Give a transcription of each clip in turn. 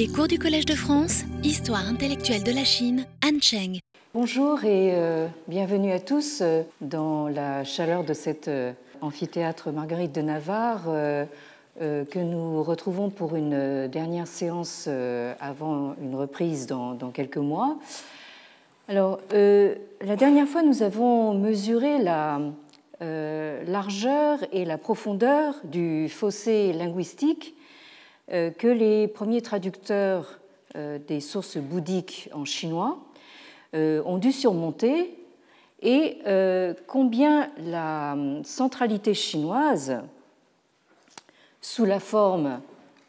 Les cours du Collège de France, Histoire intellectuelle de la Chine, Anne Cheng. Bonjour et bienvenue à tous dans la chaleur de cet amphithéâtre Marguerite de Navarre que nous retrouvons pour une dernière séance avant une reprise dans quelques mois. Alors, la dernière fois, nous avons mesuré la largeur et la profondeur du fossé linguistique que les premiers traducteurs des sources bouddhiques en chinois ont dû surmonter et combien la centralité chinoise, sous la forme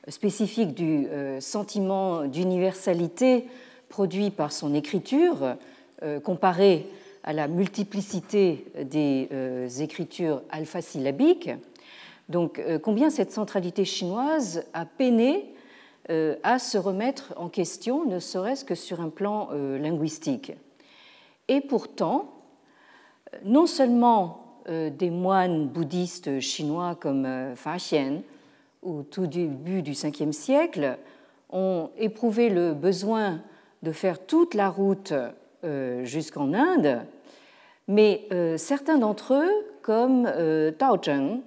spécifique du sentiment d'universalité produit par son écriture, comparée à la multiplicité des écritures alphasyllabiques, donc, combien cette centralité chinoise a peiné à se remettre en question, ne serait-ce que sur un plan linguistique. Et pourtant, non seulement des moines bouddhistes chinois comme Fa Xian, au tout début du Ve siècle, ont éprouvé le besoin de faire toute la route jusqu'en Inde, mais certains d'entre eux, comme Tao Zheng,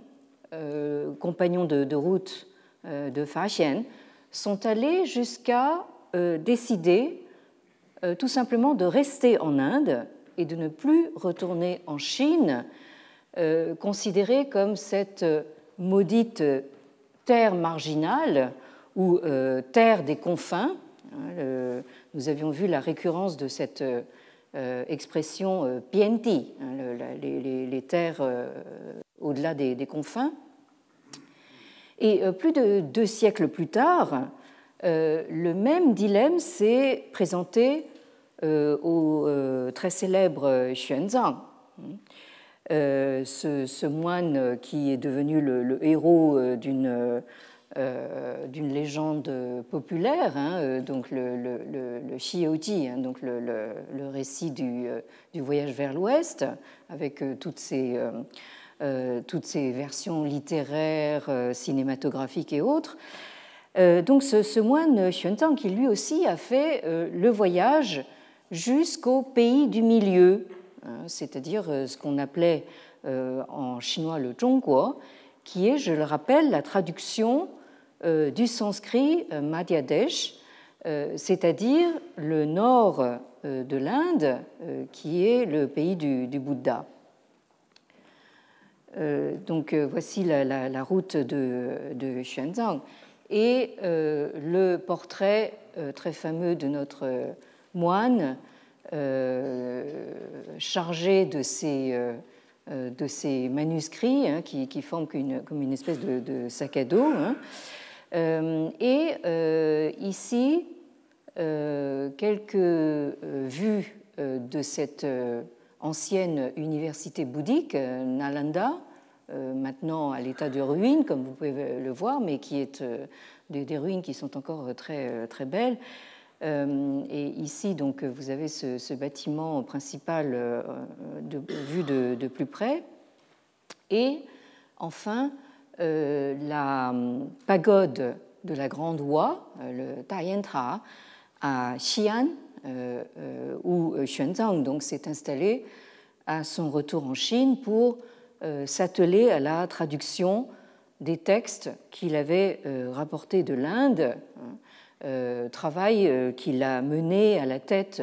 compagnons de route de Fa Xian, sont allés jusqu'à décider tout simplement de rester en Inde et de ne plus retourner en Chine, considérée comme cette maudite terre marginale ou terre des confins. Nous avions vu la récurrence de cette expression pienti, les terres au-delà des confins. Et plus de 2 siècles plus tard, le même dilemme s'est présenté au très célèbre Xuanzang, ce moine qui est devenu le héros d'une légende populaire, donc le Xiyouji, donc le récit du voyage vers l'Ouest, avec toutes ces versions littéraires, cinématographiques et autres. Donc ce moine Xuanzang qui lui aussi a fait le voyage jusqu'au pays du milieu, c'est-à-dire ce qu'on appelait en chinois le Zhongguo, qui est, je le rappelle, la traduction du sanskrit Madhya Desh, c'est-à-dire le nord de l'Inde, qui est le pays du Bouddha. Donc voici la route de Xuanzang et le portrait très fameux de notre moine chargé de ces manuscrits qui forment comme une espèce de sac à dos. Ici, quelques vues de cette ancienne université bouddhique, Nalanda, maintenant à l'état de ruine, comme vous pouvez le voir, mais qui est des ruines qui sont encore très, très belles. Et ici, donc, vous avez ce bâtiment principal vu de plus près. Et enfin, la pagode de la Grande Oie, le Da Yan Ta, à Xi'an, où Xuanzang donc, s'est installé à son retour en Chine pour s'atteler à la traduction des textes qu'il avait rapportés de l'Inde, travail qu'il a mené à la tête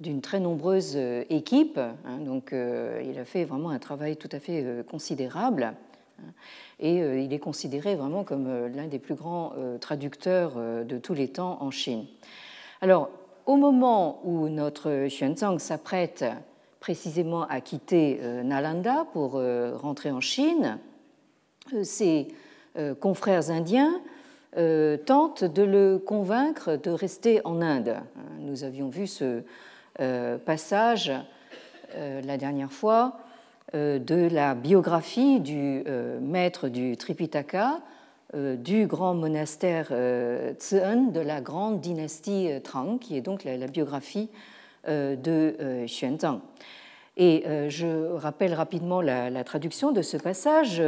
d'une très nombreuse équipe. Donc, il a fait vraiment un travail tout à fait considérable et il est considéré vraiment comme l'un des plus grands traducteurs de tous les temps en Chine. Alors, au moment où notre Xuanzang s'apprête précisément à quitter Nalanda pour rentrer en Chine, ses confrères indiens tentent de le convaincre de rester en Inde. Nous avions vu ce passage la dernière fois de la biographie du maître du Tripitaka, du grand monastère Tzu'en de la grande dynastie Tang, qui est donc la biographie de Xuanzang. Et je rappelle rapidement la traduction de ce passage.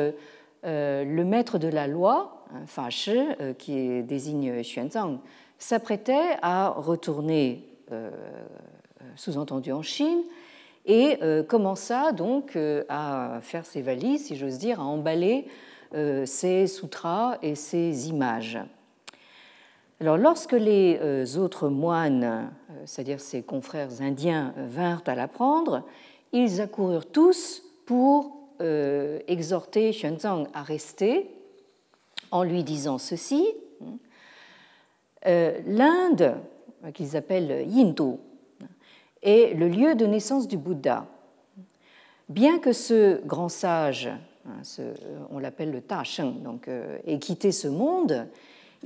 Le maître de la loi, Fa Shi, qui désigne Xuanzang, s'apprêtait à retourner, sous-entendu en Chine, et commença donc à faire ses valises, si j'ose dire, à emballer ses sutras et ses images. Alors, lorsque les autres moines, c'est-à-dire ses confrères indiens, vinrent à l'apprendre, ils accoururent tous pour exhorter Xuanzang à rester en lui disant ceci. L'Inde, qu'ils appellent Yintou, est le lieu de naissance du Bouddha. Bien que ce grand sage, on l'appelle le Ta-sheng, donc, ait quitté ce monde,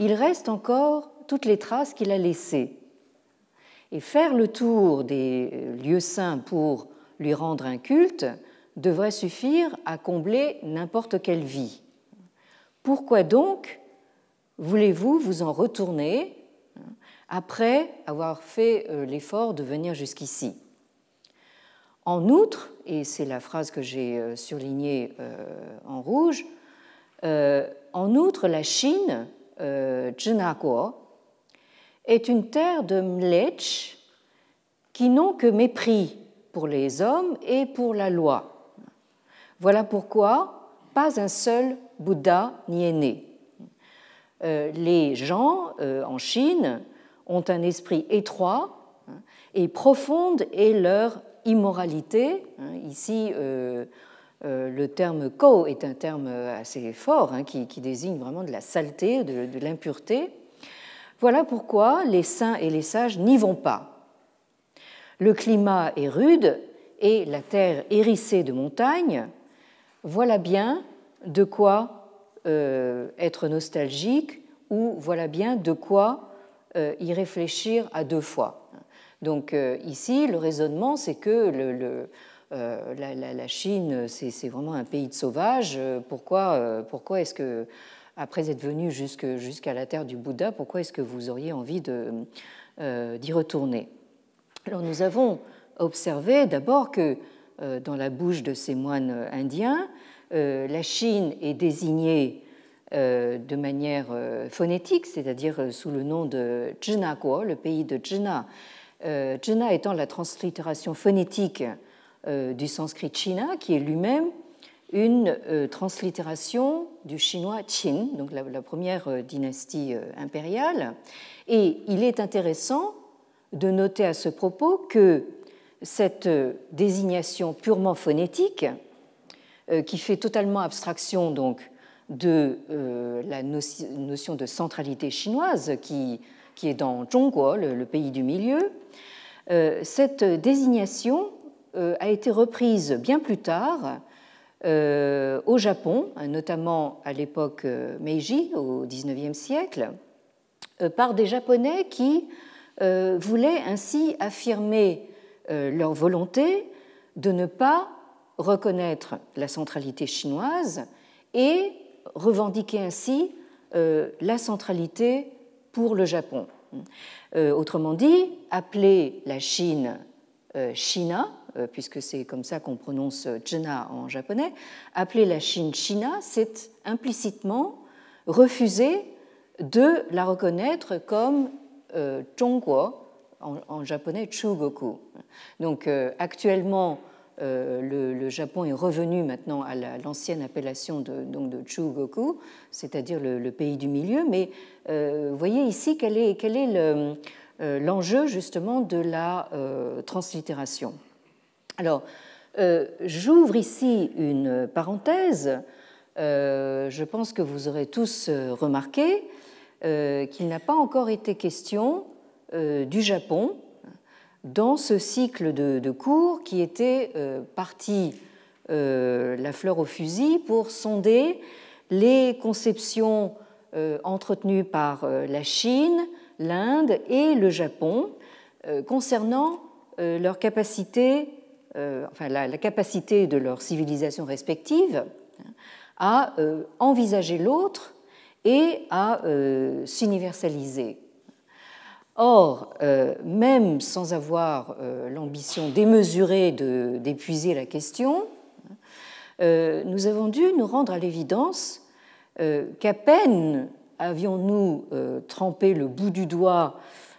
il reste encore toutes les traces qu'il a laissées. Et faire le tour des lieux saints pour lui rendre un culte devrait suffire à combler n'importe quelle vie. Pourquoi donc voulez-vous vous en retourner après avoir fait l'effort de venir jusqu'ici ? En outre, et c'est la phrase que j'ai surlignée en rouge, en outre, la Chine, Jinnako, est une terre de mlecchha qui n'ont que mépris pour les hommes et pour la loi. Voilà pourquoi pas un seul Bouddha n'y est né. Les gens en Chine ont un esprit étroit et profonde est leur immoralité. Ici, le terme « ko » est un terme assez fort qui désigne vraiment de la saleté, de l'impureté. Voilà pourquoi les saints et les sages n'y vont pas. Le climat est rude et la terre hérissée de montagnes. Voilà bien de quoi être nostalgique ou voilà bien de quoi y réfléchir à deux fois. Donc ici, le raisonnement, c'est que la Chine, c'est vraiment un pays de sauvages. Pourquoi est-ce que, après être venu jusqu'à la terre du Bouddha, pourquoi est-ce que vous auriez envie d'y retourner ? Alors nous avons observé d'abord que dans la bouche de ces moines indiens, la Chine est désignée de manière phonétique, c'est-à-dire sous le nom de Jinnako, le pays de Jina. Jina étant la translittération phonétique du sanskrit China, qui est lui-même une translittération du chinois Qin, donc la première dynastie impériale. Et il est intéressant de noter à ce propos que cette désignation purement phonétique, qui fait totalement abstraction donc de la notion de centralité chinoise qui est dans Zhongguo, le pays du milieu, cette désignation a été reprise bien plus tard au Japon, notamment à l'époque Meiji, au XIXe siècle, par des Japonais qui voulaient ainsi affirmer leur volonté de ne pas reconnaître la centralité chinoise et revendiquer ainsi la centralité pour le Japon. Autrement dit, appeler la Chine China, puisque c'est comme ça qu'on prononce China en japonais, appeler la Chine China, c'est implicitement refuser de la reconnaître comme Zhongguo, en japonais Chugoku. Donc actuellement, le Japon est revenu maintenant à l'ancienne appellation de Chugoku, c'est-à-dire le pays du milieu, mais vous voyez ici quel est l'enjeu justement de la translittération. Alors, j'ouvre ici une parenthèse, je pense que vous aurez tous remarqué qu'il n'a pas encore été question du Japon dans ce cycle de cours qui était parti la fleur au fusil pour sonder les conceptions entretenues par la Chine, l'Inde et le Japon concernant leur capacité, enfin la capacité de leurs civilisations respectives à envisager l'autre et à s'universaliser. Or, même sans avoir l'ambition démesurée d'épuiser la question, nous avons dû nous rendre à l'évidence qu'à peine avions-nous trempé le bout du doigt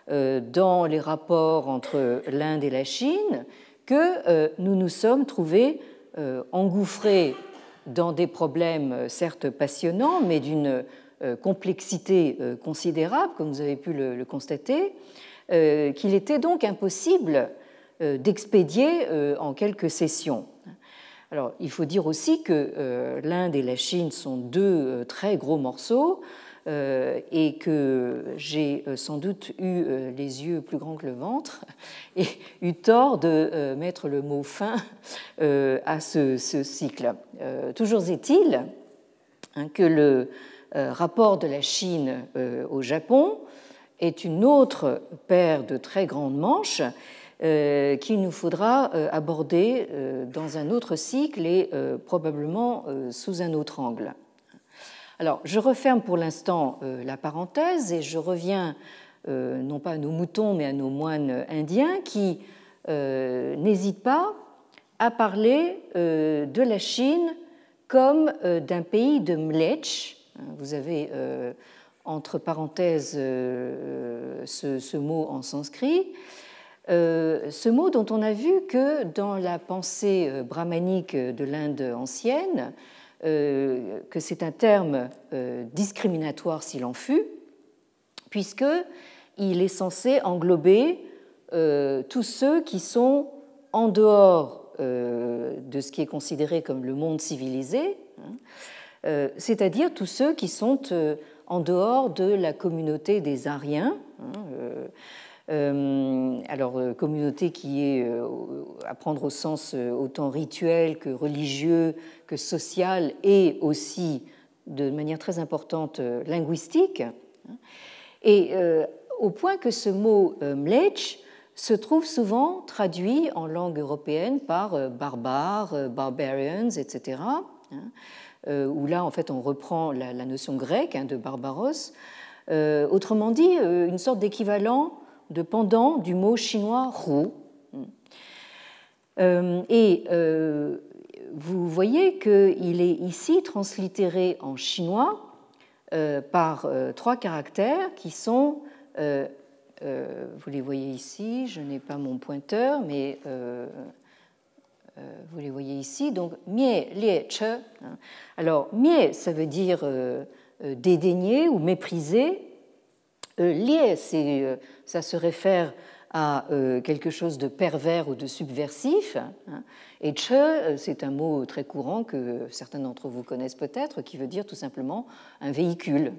dans les rapports entre l'Inde et la Chine que nous nous sommes trouvés engouffrés dans des problèmes certes passionnants, mais d'une complexité considérable, comme vous avez pu le constater, qu'il était donc impossible d'expédier en quelques sessions. Alors, il faut dire aussi que l'Inde et la Chine sont deux très gros morceaux et que j'ai sans doute eu les yeux plus grands que le ventre et eu tort de mettre le mot fin à ce cycle. Toujours est-il que le rapport de la Chine au Japon est une autre paire de très grandes manches qu'il nous faudra aborder dans un autre cycle et probablement sous un autre angle. Alors, je referme pour l'instant la parenthèse et je reviens non pas à nos moutons mais à nos moines indiens qui n'hésitent pas à parler de la Chine comme d'un pays de mlecchha. Vous avez entre parenthèses ce mot en sanskrit. Ce mot dont on a vu que dans la pensée brahmanique de l'Inde ancienne, que c'est un terme discriminatoire s'il en fut, puisqu'il est censé englober tous ceux qui sont en dehors de ce qui est considéré comme le monde civilisé, c'est-à-dire tous ceux qui sont en dehors de la communauté des Aryens, alors, communauté qui est à prendre au sens autant rituel que religieux, que social et aussi, de manière très importante, linguistique. Et au point que ce mot mlecchha se trouve souvent traduit en langue européenne par barbares, barbarians, etc. Où là, en fait, on reprend la notion grecque de barbaros. Autrement dit, une sorte d'équivalent de pendant du mot chinois ru. Et vous voyez qu'il est ici translittéré en chinois par trois caractères qui sont, vous les voyez ici, je n'ai pas mon pointeur, mais vous les voyez ici, donc mie, lie, che. Alors mie, ça veut dire dédaigner ou mépriser. Lié, ça se réfère à quelque chose de pervers ou de subversif. Et che, c'est un mot très courant que certains d'entre vous connaissent peut-être, qui veut dire tout simplement un véhicule.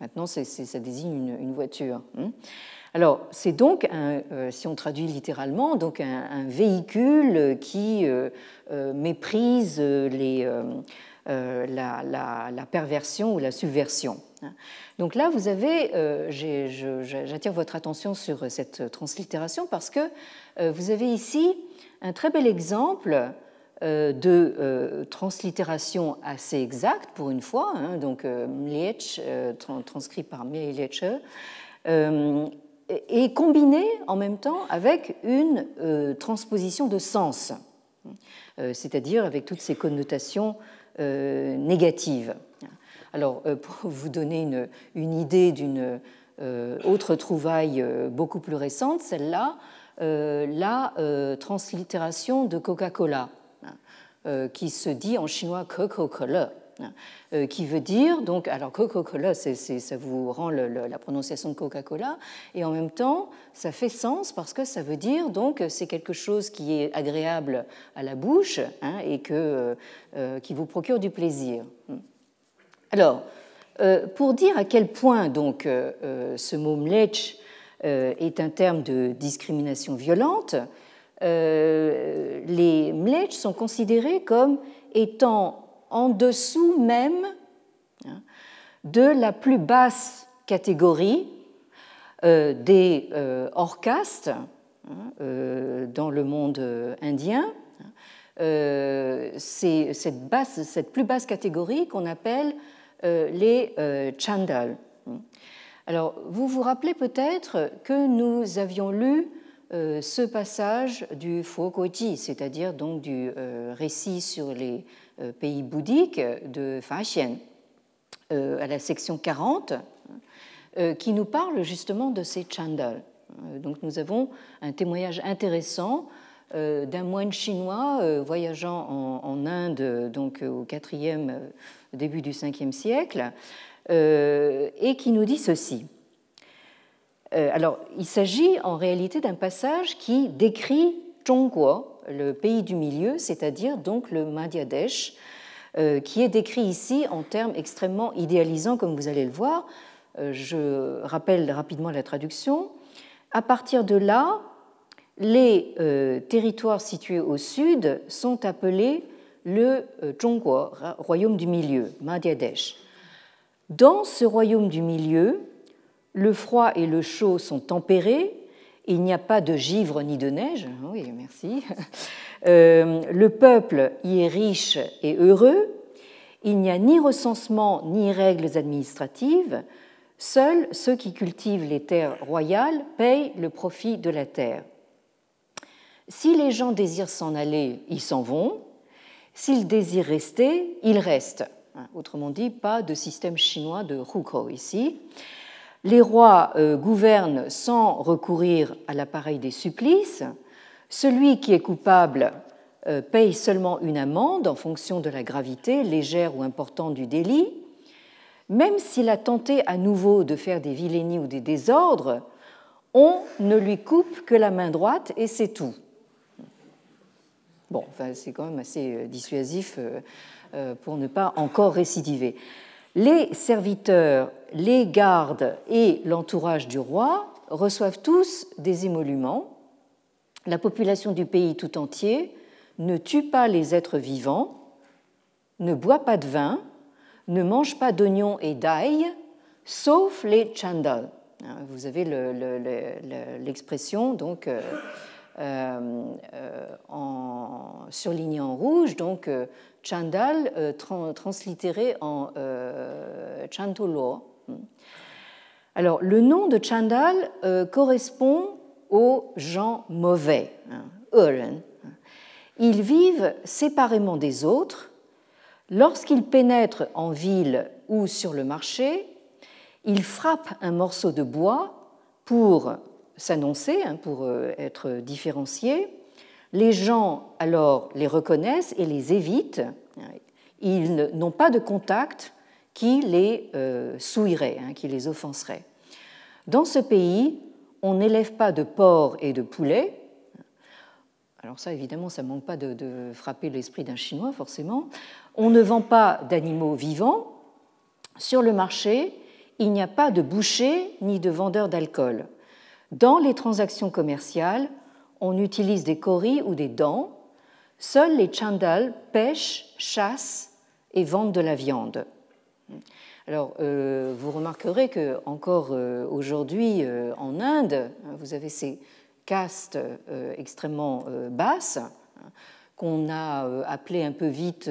Maintenant, ça désigne une voiture. Alors, c'est donc, si on traduit littéralement, donc un véhicule qui méprise la perversion ou la subversion. Donc là, vous avez, j'attire votre attention sur cette translittération parce que vous avez ici un très bel exemple de translittération assez exacte pour une fois, donc mlecchha transcrit par mlecchha, et combiné en même temps avec une transposition de sens, c'est-à-dire avec toutes ces connotations négatives. Alors, pour vous donner une idée d'une autre trouvaille beaucoup plus récente, celle-là, la translittération de Coca-Cola, qui se dit en chinois Coca-Cola, qui veut dire, donc, alors Coca-Cola, ça vous rend la prononciation de Coca-Cola, et en même temps, ça fait sens parce que ça veut dire, donc, c'est quelque chose qui est agréable à la bouche et qui vous procure du plaisir. Alors, pour dire à quel point donc, ce mot mlecchha est un terme de discrimination violente, les mlecchas sont considérés comme étant en dessous même de la plus basse catégorie des hors-castes dans le monde indien. C'est cette plus basse catégorie qu'on appelle les Chandals. Alors, vous vous rappelez peut-être que nous avions lu ce passage du Fou Kouji, c'est-à-dire donc du récit sur les pays bouddhiques de Fa Xian, à la section 40, qui nous parle justement de ces Chandals. Donc nous avons un témoignage intéressant d'un moine chinois voyageant en Inde, donc au début du IVe siècle, et qui nous dit ceci. Alors, il s'agit en réalité d'un passage qui décrit Zhongguo, le pays du milieu, c'est-à-dire donc le Madhya Desh, qui est décrit ici en termes extrêmement idéalisants, comme vous allez le voir. Je rappelle rapidement la traduction. À partir de là, les territoires situés au sud sont appelés le Zhongguo, royaume du milieu, Madhya Desh. Dans ce royaume du milieu, le froid et le chaud sont tempérés, il n'y a pas de givre ni de neige, oui, merci. Le peuple y est riche et heureux, il n'y a ni recensement ni règles administratives, seuls ceux qui cultivent les terres royales payent le profit de la terre. Si les gens désirent s'en aller, ils s'en vont, s'ils désirent rester, ils restent. Autrement dit, pas de système chinois de hukou ici. Les rois gouvernent sans recourir à l'appareil des supplices. Celui qui est coupable paye seulement une amende en fonction de la gravité, légère ou importante du délit. Même s'il a tenté à nouveau de faire des vilainies ou des désordres, on ne lui coupe que la main droite et c'est tout. Bon, enfin, c'est quand même assez dissuasif pour ne pas encore récidiver. Les serviteurs, les gardes et l'entourage du roi reçoivent tous des émoluments. La population du pays tout entier ne tue pas les êtres vivants, ne boit pas de vin, ne mange pas d'oignons et d'ail, sauf les Chandals. Vous avez l'expression donc surlignée en rouge, donc Chandal translitéré en Chantolo. Alors, le nom de Chandal correspond aux gens mauvais, Euren. Ils vivent séparément des autres. Lorsqu'ils pénètrent en ville ou sur le marché, ils frappent un morceau de bois pour s'annoncer, pour être différenciés. Les gens, alors, les reconnaissent et les évitent. Ils n'ont pas de contact qui les souillerait, qui les offenserait. Dans ce pays, on n'élève pas de porc et de poulet. Alors ça, évidemment, ça ne manque pas de frapper l'esprit d'un Chinois, forcément. On ne vend pas d'animaux vivants. Sur le marché, il n'y a pas de boucher ni de vendeur d'alcool. Dans les transactions commerciales, on utilise des kauris ou des dents. Seuls les Chandals pêchent, chassent et vendent de la viande. Alors, vous remarquerez qu'encore aujourd'hui, en Inde, vous avez ces castes extrêmement basses qu'on a appelées un peu vite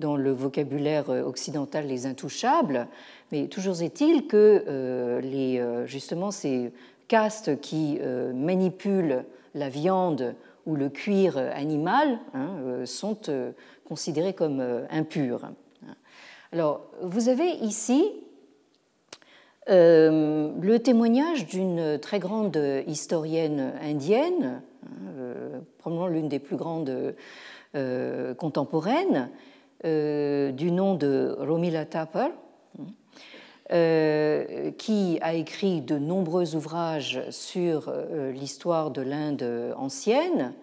dans le vocabulaire occidental les intouchables. Mais toujours est-il que justement ces castes qui manipulent la viande ou le cuir animal sont considérées comme impures. Alors, vous avez ici le témoignage d'une très grande historienne indienne, probablement l'une des plus grandes contemporaines, du nom de Romila Thapar, qui a écrit de nombreux ouvrages sur l'histoire de l'Inde ancienne.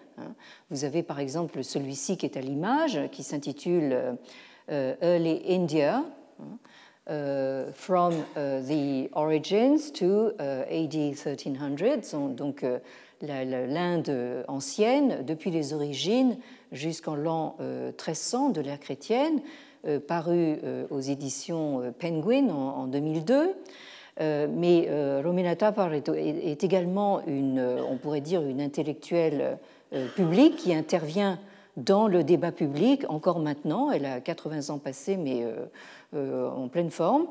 Vous avez par exemple celui-ci qui est à l'image, qui s'intitule Early India, from the origins to AD 1300, donc l'Inde ancienne, depuis les origines jusqu'en l'an 1300 de l'ère chrétienne, paru aux éditions Penguin en 2002. Mais Romila Thapar est également on pourrait dire, une intellectuelle publique qui intervient dans le débat public, encore maintenant. Elle a 80 ans passés, mais en pleine forme.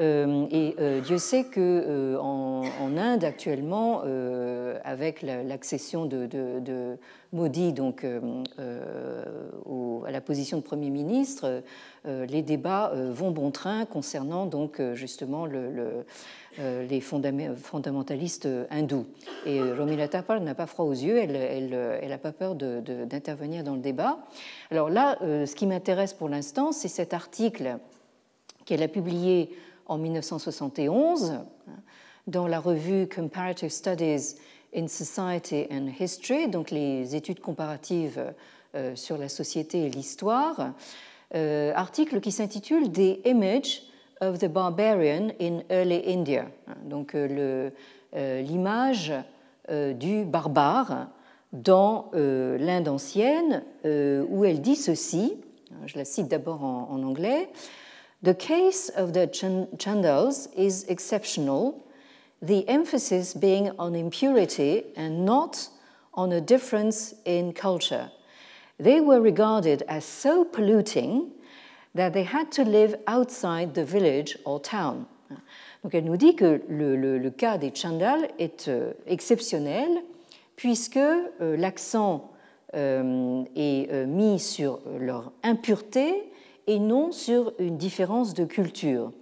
Et Dieu sait qu'en Inde actuellement, avec l'accession de Modi donc, à la position de Premier ministre, les débats vont bon train concernant donc, justement les fondamentalistes hindous. Et Romila Thapar n'a pas froid aux yeux, elle n'a pas peur d'intervenir dans le débat. Alors là, ce qui m'intéresse pour l'instant, c'est cet article qu'elle a publié en 1971 dans la revue Comparative Studies in Society and History, donc les études comparatives sur la société et l'histoire, article qui s'intitule « The Image of the Barbarian in Early India », donc l'image du barbare dans l'Inde ancienne, où elle dit ceci, je la cite d'abord en anglais, « The case of the Chandals is exceptional, the emphasis being on impurity and not on a difference in culture. They were regarded as so polluting that they had to live outside the village or town. » Donc elle nous dit que le cas des Chandals est exceptionnel puisque l'accent est mis sur leur impureté et non sur une différence de culture.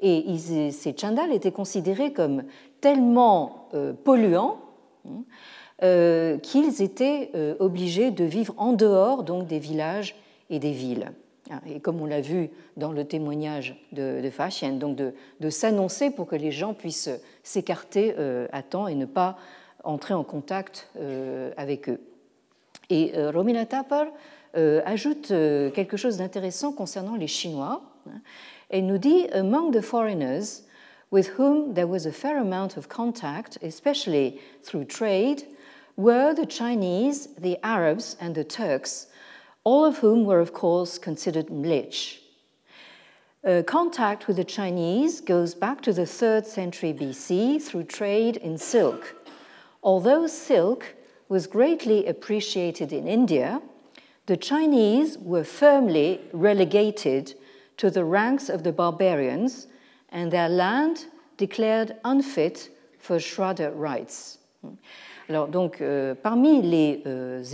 Et ces Chandals étaient considérés comme tellement polluants qu'ils étaient obligés de vivre en dehors donc, des villages et des villes. Et comme on l'a vu dans le témoignage de Fa Xian, donc de s'annoncer pour que les gens puissent s'écarter à temps et ne pas entrer en contact avec eux. Et Romila Thapar ajoute quelque chose d'intéressant concernant les Chinois. Elle nous dit « Among the foreigners with whom there was a fair amount of contact, especially through trade, were the Chinese, the Arabs and the Turks, all of whom were of course considered mlecchha. Contact with the Chinese goes back to the 3rd century BC through trade in silk. Although silk was greatly appreciated in India, the Chinese were firmly relegated to the ranks of the barbarians and their land declared unfit for Shraddha rites. » Alors donc, parmi les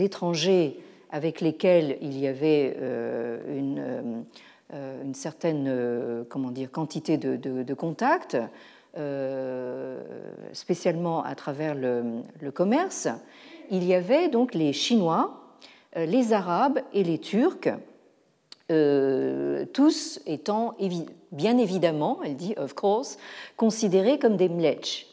étrangers avec lesquels il y avait une certaine quantité de contacts, spécialement à travers le commerce, il y avait donc les Chinois, les Arabes et les Turcs, tous étant bien évidemment, elle dit « of course », considérés comme des mlecchha.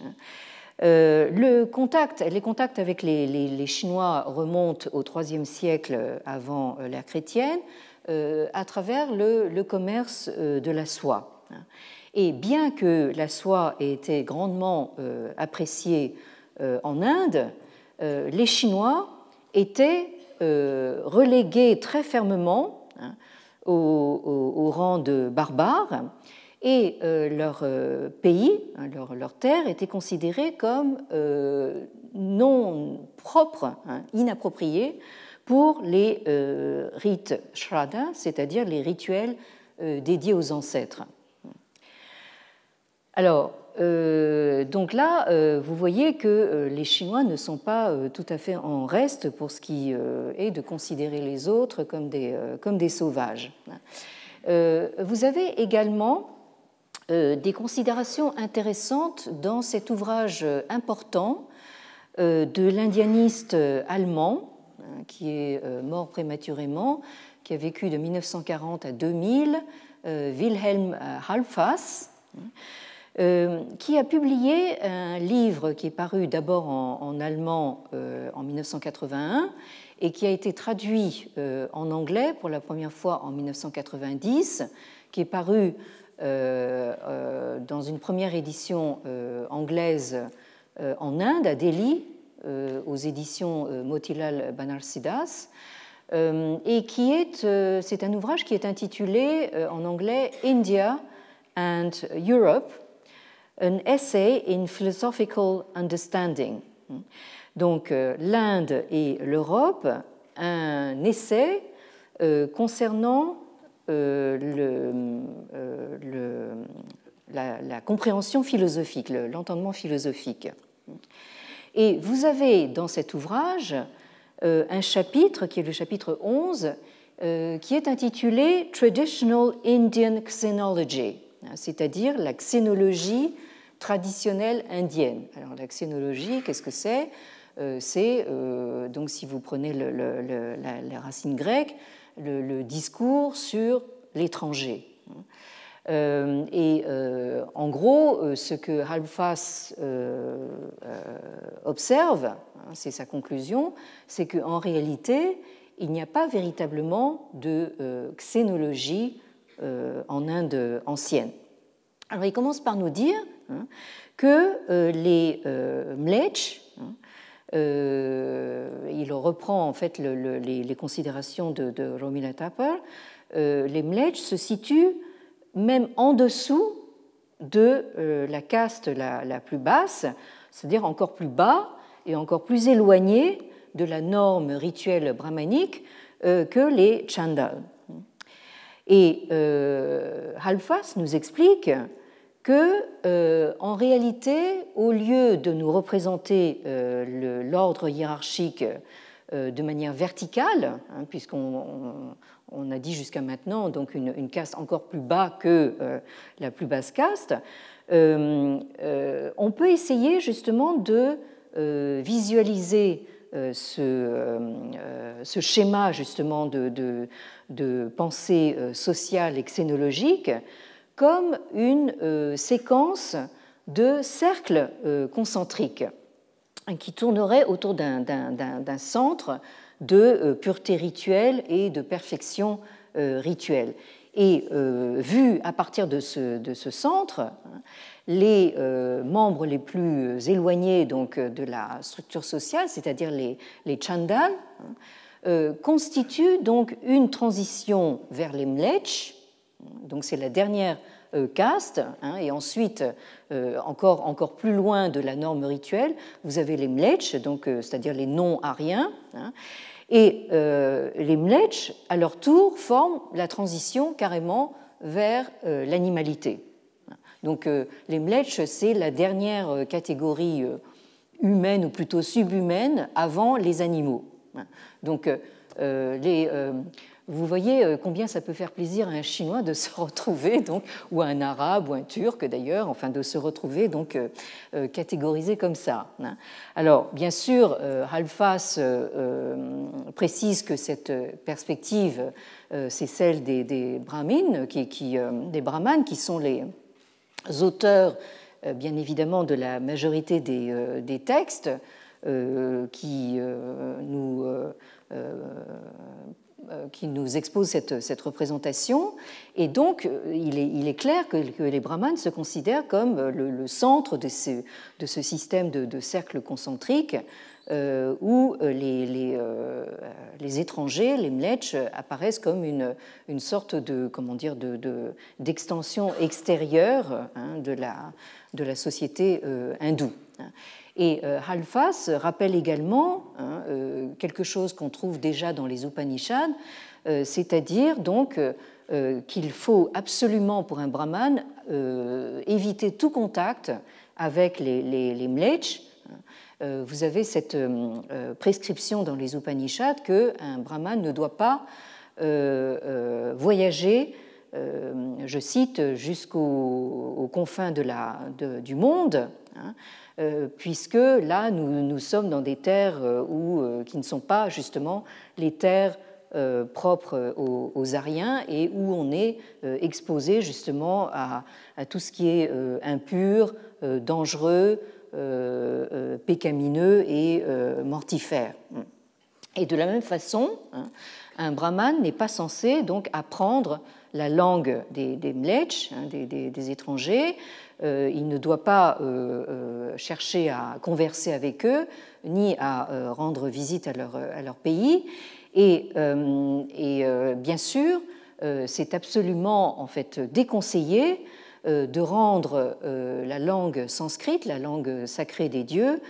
Les contacts avec les Chinois remontent au IIIe siècle avant l'ère chrétienne à travers le commerce de la soie. Et bien que la soie ait été grandement appréciée en Inde, les Chinois étaient relégués très fermement au rang de barbares et leur pays, leur terre, était considérée comme non propre, inappropriée pour les rites Shraddha, c'est-à-dire les rituels dédiés aux ancêtres. Alors, donc là, vous voyez que les Chinois ne sont pas tout à fait en reste pour ce qui est de considérer les autres comme des sauvages. Vous avez également des considérations intéressantes dans cet ouvrage important de l'indianiste allemand qui est mort prématurément, qui a vécu de 1940 à 2000, Wilhelm Halbfass, qui a publié un livre qui est paru d'abord en allemand en 1981 et qui a été traduit en anglais pour la première fois en 1990, qui est paru dans une première édition anglaise en Inde, à Delhi, aux éditions Motilal Banarsidass, et c'est un ouvrage qui est intitulé en anglais « India and Europe ». An essay in philosophical understanding. Donc l'Inde et l'Europe, un essai concernant la compréhension philosophique, l'entendement philosophique. Et vous avez dans cet ouvrage un chapitre, qui est le chapitre 11, qui est intitulé « Traditional Indian Xenology », c'est-à-dire la xénologie traditionnelle indienne. Alors la xénologie, qu'est-ce que c'est ? C'est, donc si vous prenez la racine grecque, le discours sur l'étranger. Et en gros, ce que Halbfass observe, c'est sa conclusion, c'est qu'en réalité, il n'y a pas véritablement de xénologie en Inde ancienne. Alors il commence par nous dire que les mlecchas, il reprend en fait les considérations de Romila Thapar, les mlecchas se situent même en dessous de la caste la plus basse, c'est-à-dire encore plus bas et encore plus éloignée de la norme rituelle brahmanique que les Chandals. Et Halbfass nous explique que, en réalité, au lieu de nous représenter l'ordre hiérarchique de manière verticale, hein, puisqu'on a dit jusqu'à maintenant donc une caste encore plus bas que la plus basse caste, on peut essayer justement de visualiser ce schéma justement de pensée sociale et xénologique comme une séquence de cercles concentriques qui tournerait autour d'un centre de pureté rituelle et de perfection rituelle. Et vu à partir de ce centre, les membres les plus éloignés donc, de la structure sociale, c'est-à-dire les Chandals, constituent donc une transition vers les mlecchas. Donc c'est la dernière caste, hein, et ensuite encore plus loin de la norme rituelle, vous avez les mlecchas, donc c'est-à-dire les non-aryens, hein, et les mlecchas, à leur tour, forment la transition carrément vers l'animalité. Donc les mlecchas, c'est la dernière catégorie humaine ou plutôt subhumaine avant les animaux. Donc vous voyez combien ça peut faire plaisir à un Chinois de se retrouver, donc, ou à un Arabe ou un Turc d'ailleurs, enfin de se retrouver donc catégorisé comme ça. Alors bien sûr, Halbfass précise que cette perspective, c'est celle des brahmines, des brahmanes, qui sont les auteurs, bien évidemment, de la majorité des textes qui nous expose cette représentation. Et donc, il est clair que les brahmanes se considèrent comme le centre de ce système de cercles concentriques où les étrangers, les mlecchas, apparaissent comme une sorte de, comment dire, d'extension extérieure, hein, de la société hindoue. Et Halbfass rappelle également quelque chose qu'on trouve déjà dans les Upanishads, c'est-à-dire donc qu'il faut absolument pour un brahman éviter tout contact avec les mlecchas. Vous avez cette prescription dans les Upanishads qu'un brahman ne doit pas voyager, je cite, jusqu'aux confins du monde, hein, puisque là, nous sommes dans des terres qui ne sont pas justement les terres propres aux Aryens et où on est exposé justement à tout ce qui est impur, dangereux, pécamineux et mortifère. Et de la même façon, un brahman n'est pas censé donc apprendre la langue des mlecchas, des étrangers. Il ne doit pas chercher à converser avec eux, ni à rendre visite à leur pays. Et bien sûr, c'est absolument en fait déconseillé de rendre la langue sanscrite, la langue sacrée des dieux,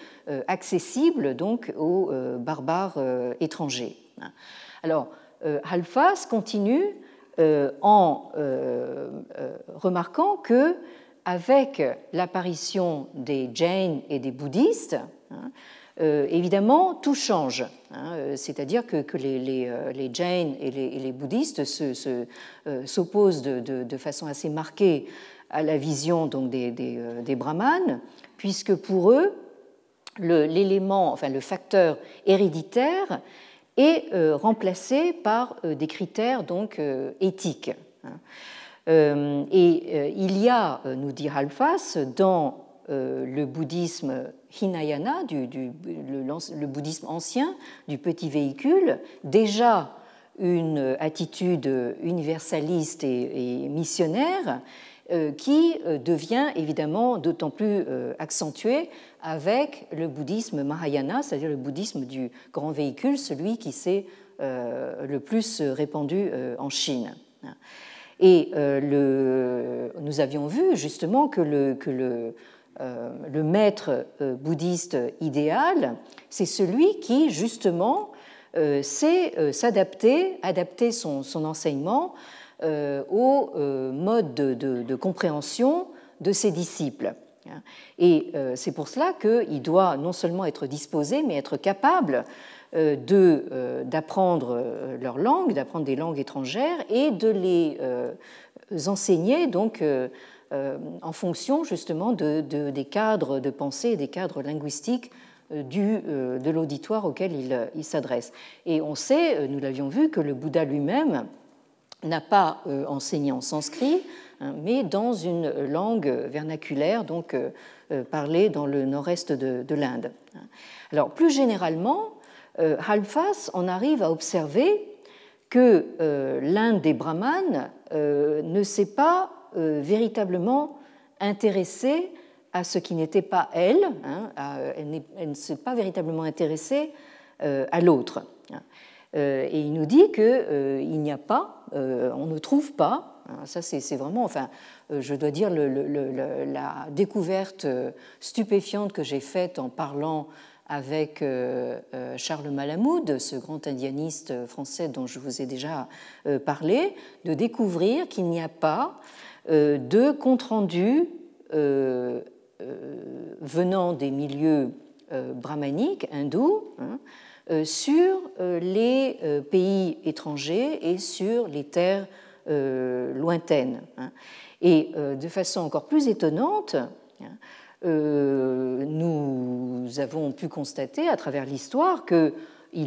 accessible donc aux barbares étrangers. Alors, Halbfass continue en remarquant que, avec l'apparition des jains et des bouddhistes, hein, évidemment, tout change. Hein, c'est-à-dire que les jains et les bouddhistes s'opposent de façon assez marquée à la vision donc, des brahmanes, puisque pour eux, le facteur héréditaire est remplacé par des critères donc, éthiques. Et il y a, nous dit Halbfass, dans le bouddhisme Hinayana, le bouddhisme ancien du petit véhicule, déjà une attitude universaliste et missionnaire qui devient évidemment d'autant plus accentuée avec le bouddhisme Mahayana, c'est-à-dire le bouddhisme du grand véhicule, celui qui s'est le plus répandu en Chine. Et nous avions vu justement que le maître bouddhiste idéal, c'est celui qui, justement, sait s'adapter, adapter son enseignement au mode de compréhension de ses disciples. Et c'est pour cela qu'il doit non seulement être disposé, mais être capable d'apprendre leur langue, d'apprendre des langues étrangères et de les enseigner donc, en fonction justement des cadres de pensée et des cadres linguistiques de l'auditoire auquel il s'adresse. Et on sait, nous l'avions vu, que le Bouddha lui-même n'a pas enseigné en sanskrit, hein, mais dans une langue vernaculaire, donc parlée dans le nord-est de l'Inde. Alors plus généralement, Halbfass en arrive à observer que l'Inde des brahmanes ne s'est pas véritablement intéressée à ce qui n'était pas elle, hein, elle ne s'est pas véritablement intéressée à l'autre. Et il nous dit qu'il n'y a pas, on ne trouve pas, hein, ça c'est vraiment, enfin, je dois dire, la découverte stupéfiante que j'ai faite en parlant avec Charles Malamud, ce grand indianiste français dont je vous ai déjà parlé, de découvrir qu'il n'y a pas de compte-rendu venant des milieux brahmaniques, hindous, hein, sur les pays étrangers et sur les terres lointaines. Et de façon encore plus étonnante, nous avons pu constater à travers l'histoire qu'il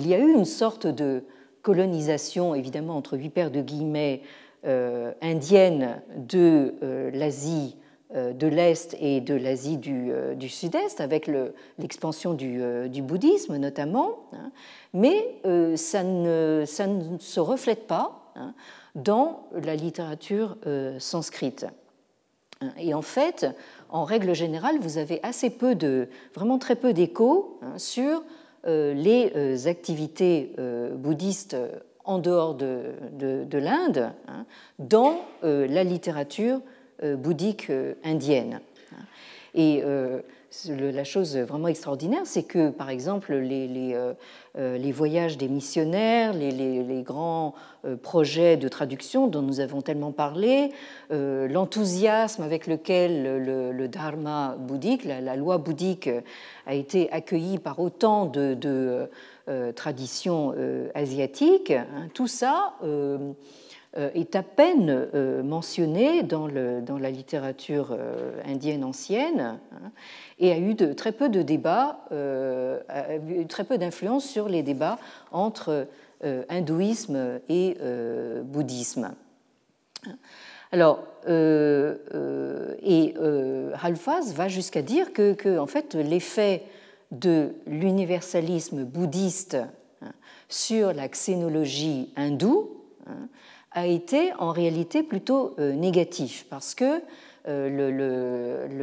y a eu une sorte de colonisation, évidemment entre huit paires de guillemets, indienne de l'Asie de l'Est et de l'Asie du Sud-Est, avec l'expansion du bouddhisme notamment, hein, mais ça ne se reflète pas, hein, dans la littérature sanscrite. Et en fait, en règle générale, vous avez assez peu vraiment très peu d'échos, hein, sur les activités bouddhistes en dehors de l'Inde, hein, dans la littérature bouddhique indienne. Et la chose vraiment extraordinaire, c'est que, par exemple, les voyages des missionnaires, les grands projets de traduction dont nous avons tellement parlé, l'enthousiasme avec lequel le dharma bouddhique, la loi bouddhique, a été accueillie par autant de traditions asiatiques, hein, tout ça est à peine mentionné dans la littérature indienne ancienne, hein, et a eu très peu de débats, a eu très peu d'influence sur les débats entre hindouisme et bouddhisme. Alors, Halbfass va jusqu'à dire que en fait, l'effet de l'universalisme bouddhiste, hein, sur la xénologie hindoue, hein, a été en réalité plutôt négatif, parce que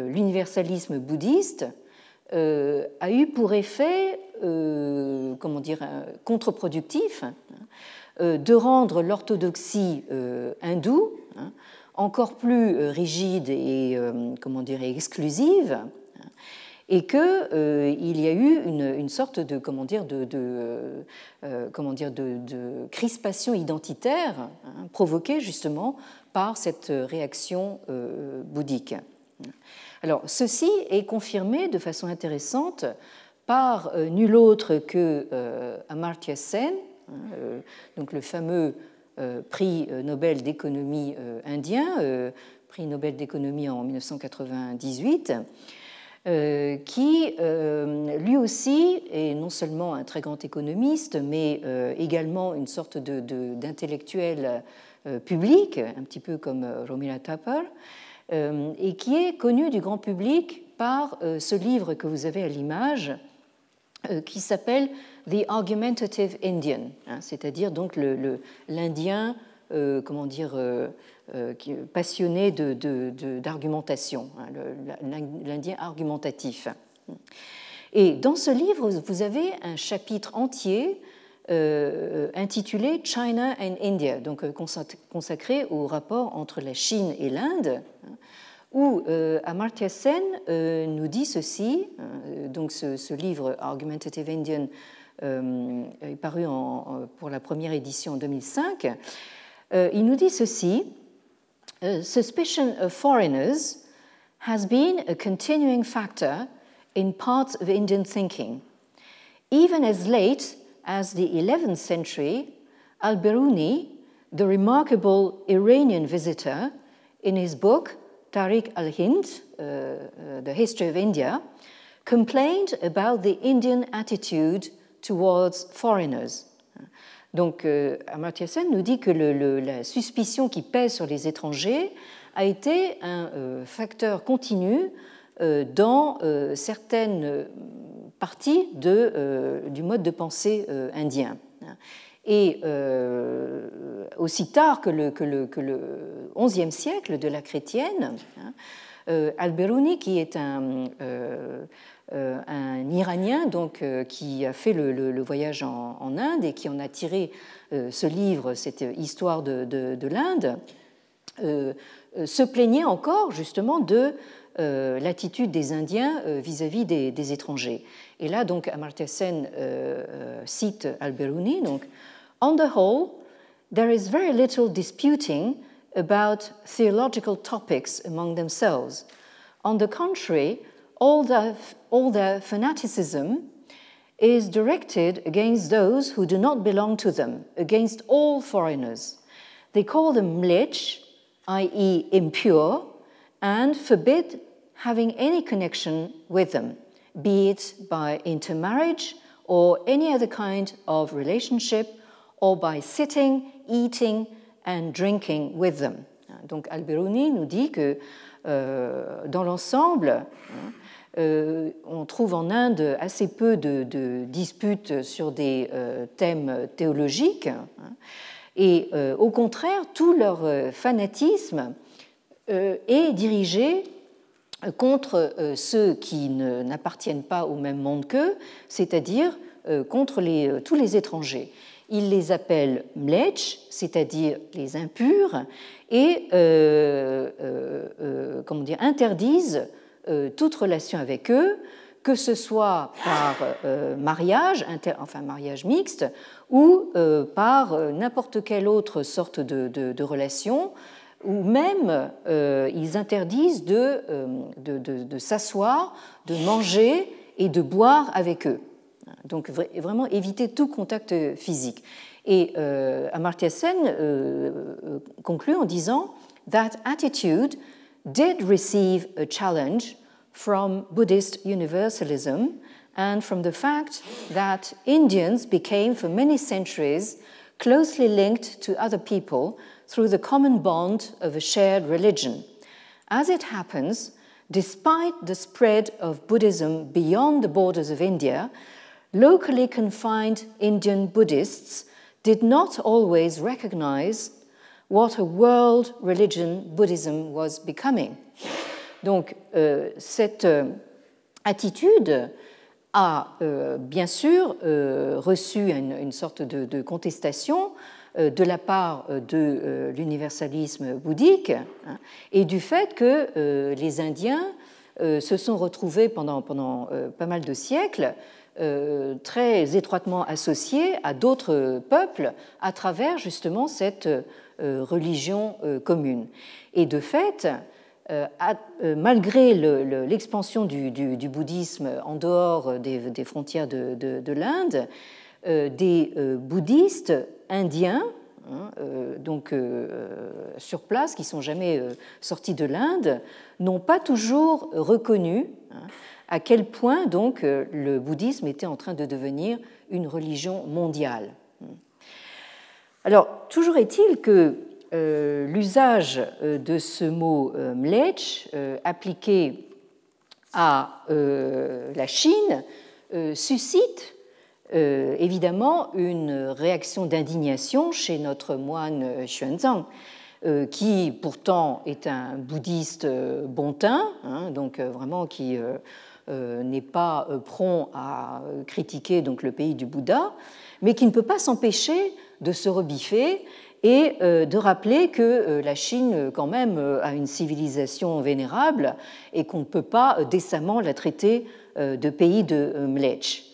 l'universalisme bouddhiste a eu pour effet, comment dire, contre-productif, hein, de rendre l'orthodoxie hindoue, hein, encore plus rigide et, comment dire, exclusive, et qu'il y a eu une sorte de, crispation identitaire, hein, provoquée justement par cette réaction bouddhique. Alors, ceci est confirmé de façon intéressante par nul autre que Amartya Sen, donc le fameux prix Nobel d'économie indien, prix Nobel d'économie en 1998, qui lui aussi est non seulement un très grand économiste, mais également une sorte d'intellectuel public, un petit peu comme Romila Thapar, et qui est connu du grand public par ce livre que vous avez à l'image, qui s'appelle The Argumentative Indian, hein, c'est-à-dire donc l'Indien, passionné d'argumentation, hein, l'Indien argumentatif. Et dans ce livre, vous avez un chapitre entier intitulé China and India, donc consacré au rapport entre la Chine et l'Inde, où Amartya Sen nous dit ceci. Donc ce livre Argumentative Indian est paru pour la première édition en 2005. Il nous dit ceci: Suspicion of foreigners has been a continuing factor in parts of Indian thinking, even as late as the 11th century. Al-Biruni, the remarkable Iranian visitor, in his book Tariq al-Hind, The History of India, complained about the Indian attitude towards foreigners. Donc, Amartya Sen nous dit que la suspicion qui pèse sur les étrangers a été un facteur continu dans certaines parties du mode de pensée indien. Et aussi tard que le XIe siècle de l'ère chrétienne, al-Biruni, qui est un Iranien, donc, qui a fait le voyage en Inde et qui en a tiré ce livre, cette histoire de l'Inde, se plaignait encore justement de l'attitude des Indiens vis-à-vis des étrangers. Et là, donc, Amartya Sen cite al-Biruni, donc, On the whole, there is very little disputing about theological topics among themselves. On the contrary, all their fanaticism is directed against those who do not belong to them, against all foreigners. They call them mlecchha, i.e. impure, and forbid having any connection with them, be it by intermarriage or any other kind of relationship, or by sitting, eating and drinking with them. Donc al-Biruni nous dit que dans l'ensemble, on trouve en Inde assez peu de disputes sur des thèmes théologiques, et au contraire, tout leur fanatisme est dirigé contre ceux qui n'appartiennent pas au même monde qu'eux, c'est-à-dire contre tous les étrangers. Ils les appellent mlecchha, c'est-à-dire les impurs, et interdisent toute relation avec eux, que ce soit par mariage, mariage mixte, ou par n'importe quelle autre sorte de relation, ou même ils interdisent de s'asseoir, de manger et de boire avec eux. Donc vraiment éviter tout contact physique. Et Amartya Sen conclut en disant « That attitude did receive a challenge from Buddhist universalism and from the fact that Indians became for many centuries closely linked to other people through the common bond of a shared religion. As it happens, despite the spread of Buddhism beyond the borders of India, locally confined Indian Buddhists did not always recognize what a world religion Buddhism was becoming. » Donc, cette attitude a bien sûr reçu une sorte de contestation de la part de l'universalisme bouddhique, hein, et du fait que les Indiens se sont retrouvés pendant pas mal de siècles très étroitement associés à d'autres peuples à travers justement cette religion commune. Et de fait, malgré l'expansion du bouddhisme en dehors des frontières de l'Inde, des bouddhistes indiens, sur place, qui ne sont jamais sortis de l'Inde, n'ont pas toujours reconnu à quel point donc, le bouddhisme était en train de devenir une religion mondiale. Alors, toujours est-il que l'usage de ce mot mlecch appliqué à la Chine suscite évidemment une réaction d'indignation chez notre moine Xuanzang, qui pourtant est un bouddhiste bontain, donc vraiment qui n'est pas prompt à critiquer donc, le pays du Bouddha, mais qui ne peut pas s'empêcher de se rebiffer et de rappeler que la Chine, quand même, a une civilisation vénérable et qu'on ne peut pas décemment la traiter de pays de mlecch.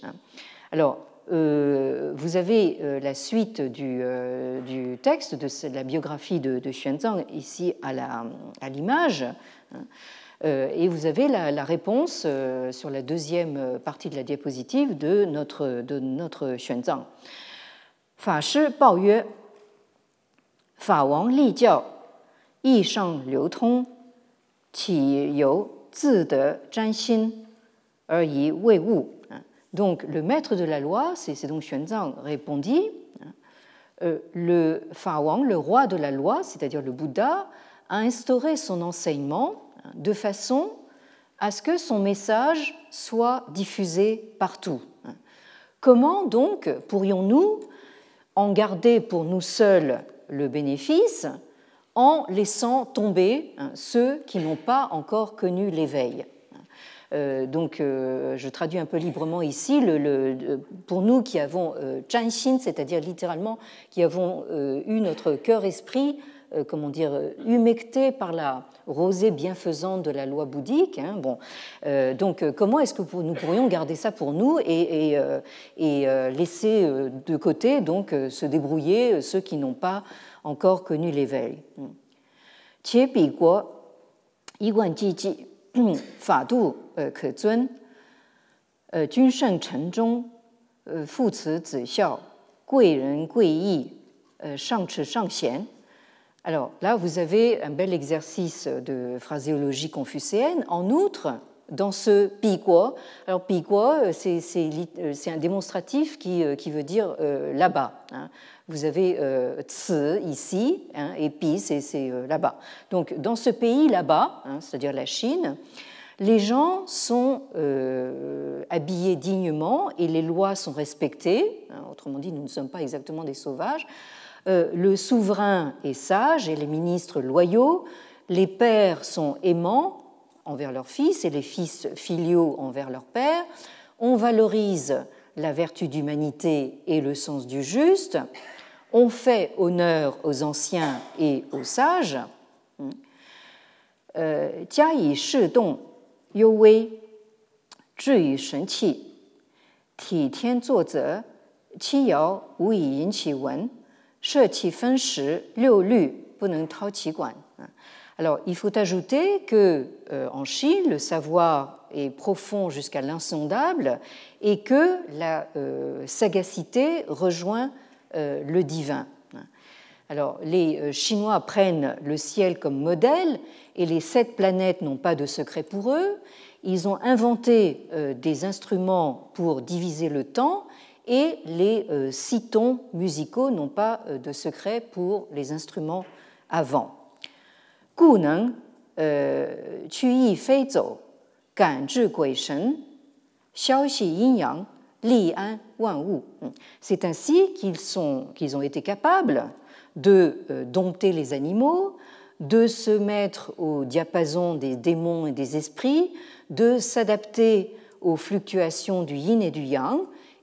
Alors, vous avez la suite du texte, de la biographie de Xuanzang, ici à l'image, et vous avez la réponse sur la deuxième partie de la diapositive de notre Xuanzang. Fa Shi Bao Yue, Fa Wang Li Jiao, Yi Shang Liu Tong, Qi You Zi De Zhan Xin, Er Yi Wei Wu. Donc, le maître de la loi, c'est donc Xuanzang, répondit le Fa Wang, le roi de la loi, c'est-à-dire le Bouddha, a instauré son enseignement de façon à ce que son message soit diffusé partout. Comment donc pourrions-nous en garder pour nous seuls le bénéfice en laissant tomber ceux qui n'ont pas encore connu l'éveil ? Donc, je traduis un peu librement ici. Pour nous qui avons Zhanxin, c'est-à-dire littéralement qui avons eu notre cœur-esprit, humecté par la rosée bienfaisante de la loi bouddhique. Donc, comment est-ce que nous pourrions garder ça pour nous et laisser de côté, donc, se débrouiller ceux qui n'ont pas encore connu l'éveil. Qie bi guo, yi guan ji ji. Fa du ke zun, jun sheng chen zhong, fu ci zi xiao, gui ren gui yi, shang chi shang xian. Alors là, vous avez un bel exercice de phraséologie confucéenne. En outre, dans ce pi guo, alors pi guo, c'est un démonstratif qui veut dire là-bas. Vous avez tse ici et pi, c'est là-bas. Donc, dans ce pays là-bas, c'est-à-dire la Chine, les gens sont habillés dignement et les lois sont respectées. Autrement dit, nous ne sommes pas exactement des sauvages. Le souverain est sage et les ministres loyaux. Les pères sont aimants envers leurs fils et les fils filiaux envers leurs pères. On valorise la vertu d'humanité et le sens du juste. On fait honneur aux anciens et aux sages. Jia yi shi dong, you wei, zhi yu shen qi, ti tian zuo zi, qi yao wu yi yin qi wen, she qi fen shi, liu lu, bu neng tao qi guan. Alors, il faut ajouter que en Chine, le savoir est profond jusqu'à l'insondable et que la sagacité rejoint le divin. Alors, les Chinois prennent le ciel comme modèle et les 7 planètes n'ont pas de secret pour eux. Ils ont inventé des instruments pour diviser le temps et les 6 tons musicaux n'ont pas de secret pour les instruments avant. Gu neng qu yi fei zou, gan zhi gui shen, xiao xi yin yang, li an wan wu. C'est ainsi qu'ils ont été capables de dompter les animaux, de se mettre au diapason des démons et des esprits, de s'adapter aux fluctuations du yin et du yang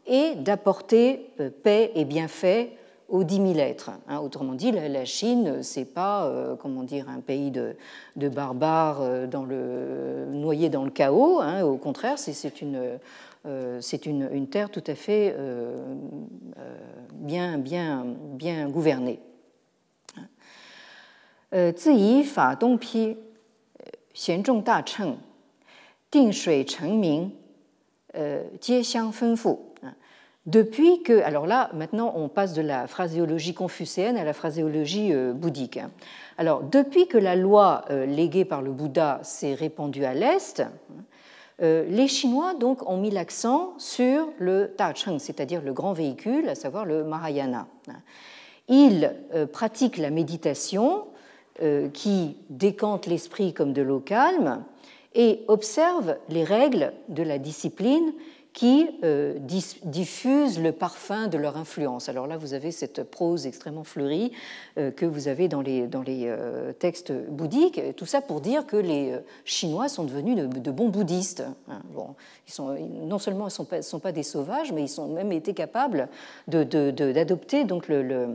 et d'apporter paix et bienfait aux 10 000 êtres. Hein, autrement dit, la Chine, ce n'est pas un pays de barbares noyé dans le chaos. Hein, au contraire, c'est une terre tout à fait bien gouvernée. Ziyi fa dongpi, xianzhong da cheng, ding shui cheng ming, jie xiang fen fu. Depuis que, alors là, maintenant, on passe de la phraséologie confucéenne à la phraséologie bouddhique. Alors, depuis que la loi léguée par le Bouddha s'est répandue à l'Est, les Chinois donc ont mis l'accent sur le Ta-sheng, c'est-à-dire le grand véhicule, à savoir le Mahayana. Ils pratiquent la méditation qui décante l'esprit comme de l'eau calme et observent les règles de la discipline qui diffusent le parfum de leur influence. Alors là, vous avez cette prose extrêmement fleurie que vous avez dans les textes bouddhiques. Tout ça pour dire que les Chinois sont devenus de bons bouddhistes. Bon, non seulement ils ne sont pas des sauvages, mais ils ont même été capables d'adopter donc le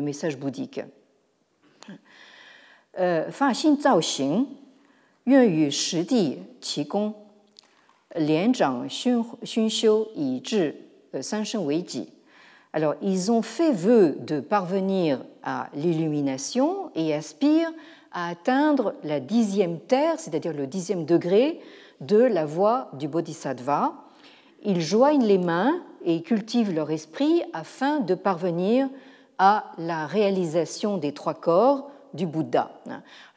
message bouddhique. Fa Xian Tao Zheng, Yuan Yu Shi Di Qi Gong. Alors, ils ont fait vœu de parvenir à l'illumination et aspirent à atteindre la 10e terre, c'est-à-dire le 10e degré de la voie du Bodhisattva. Ils joignent les mains et cultivent leur esprit afin de parvenir à la réalisation des 3 corps, du Bouddha.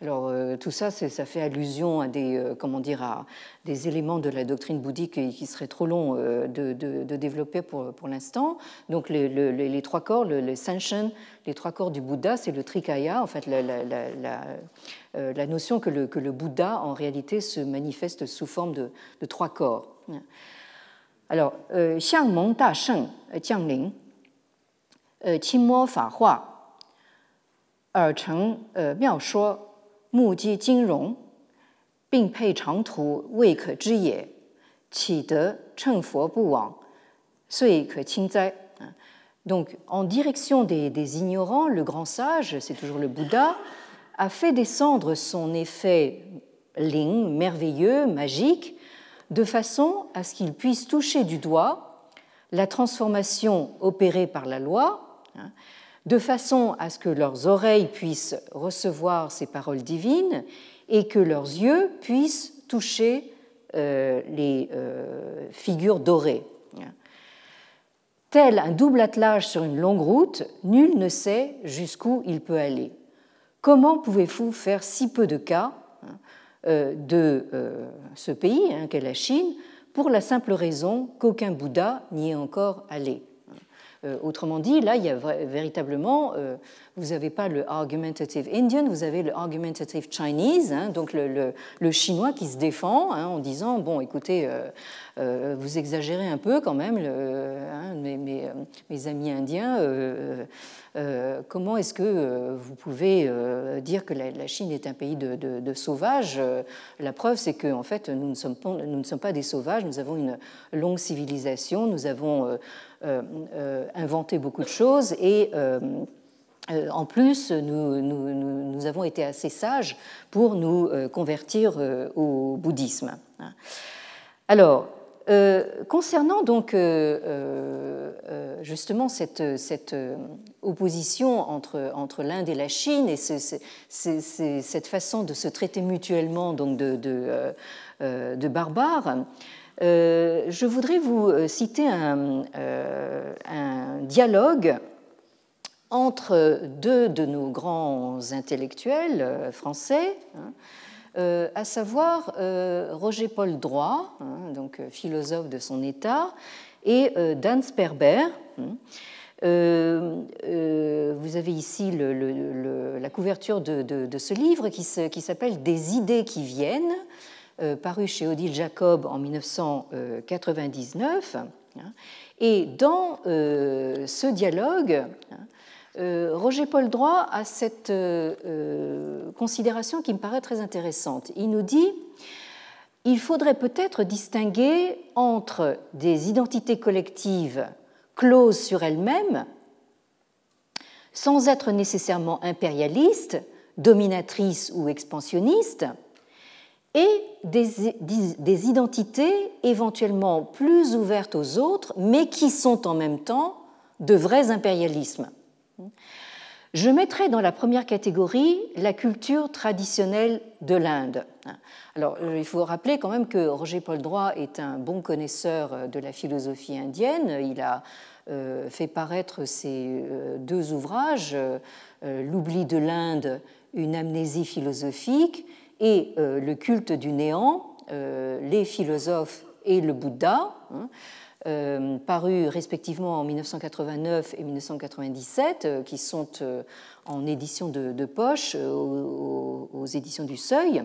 Alors tout ça, ça fait allusion à des éléments de la doctrine bouddhique qui serait trop long de développer pour l'instant. Donc les 3 corps, le Sanshen, les 3 corps du Bouddha, c'est le Trikaya, en fait la notion que le Bouddha en réalité se manifeste sous forme de 3 corps. Alors Xiang Mong Ta-sheng, Jiang Ling, Qin Mo Fa Hua. Donc, en direction des ignorants, le grand sage, c'est toujours le Bouddha, a fait descendre son effet Ling, merveilleux, magique, de façon à ce qu'il puisse toucher du doigt la transformation opérée par la loi, de façon à ce que leurs oreilles puissent recevoir ces paroles divines et que leurs yeux puissent toucher les figures dorées. Tel un double attelage sur une longue route, nul ne sait jusqu'où il peut aller. Comment pouvez-vous faire si peu de cas de ce pays qu'est la Chine pour la simple raison qu'aucun Bouddha n'y est encore allé ? Autrement dit, là, il y a véritablement, vous n'avez pas le argumentative Indian, vous avez le argumentative Chinese, hein, donc le chinois qui se défend hein, en disant, bon, écoutez, vous exagérez un peu quand même, mes amis indiens, comment est-ce que vous pouvez dire que la Chine est un pays de sauvages ? La preuve, c'est que en fait, nous ne sommes pas des sauvages, nous avons une longue civilisation, nous avons inventé beaucoup de choses et en plus nous avons été assez sages pour nous convertir au bouddhisme. Alors concernant donc justement cette opposition entre l'Inde et la Chine et cette façon de se traiter mutuellement donc de barbares, je voudrais vous citer un dialogue entre deux de nos grands intellectuels français, à savoir Roger-Pol Droit, donc philosophe de son état, et Dan Sperber. Vous avez ici la couverture de ce livre qui s'appelle « Des idées qui viennent », paru chez Odile Jacob en 1999. Et dans ce dialogue, Roger-Pol Droit a cette considération qui me paraît très intéressante. Il nous dit « Il faudrait peut-être distinguer entre des identités collectives closes sur elles-mêmes, sans être nécessairement impérialiste, dominatrice ou expansionniste, et des identités éventuellement plus ouvertes aux autres, mais qui sont en même temps de vrais impérialismes. Je mettrai dans la première catégorie la culture traditionnelle de l'Inde. Alors, il faut rappeler quand même que Roger-Pol Droit est un bon connaisseur de la philosophie indienne. Il a fait paraître ses deux ouvrages, L'oubli de l'Inde, une amnésie philosophique, et Le culte du néant, les philosophes et le Bouddha, parus respectivement en 1989 et 1997, qui sont en édition de poche aux éditions du Seuil.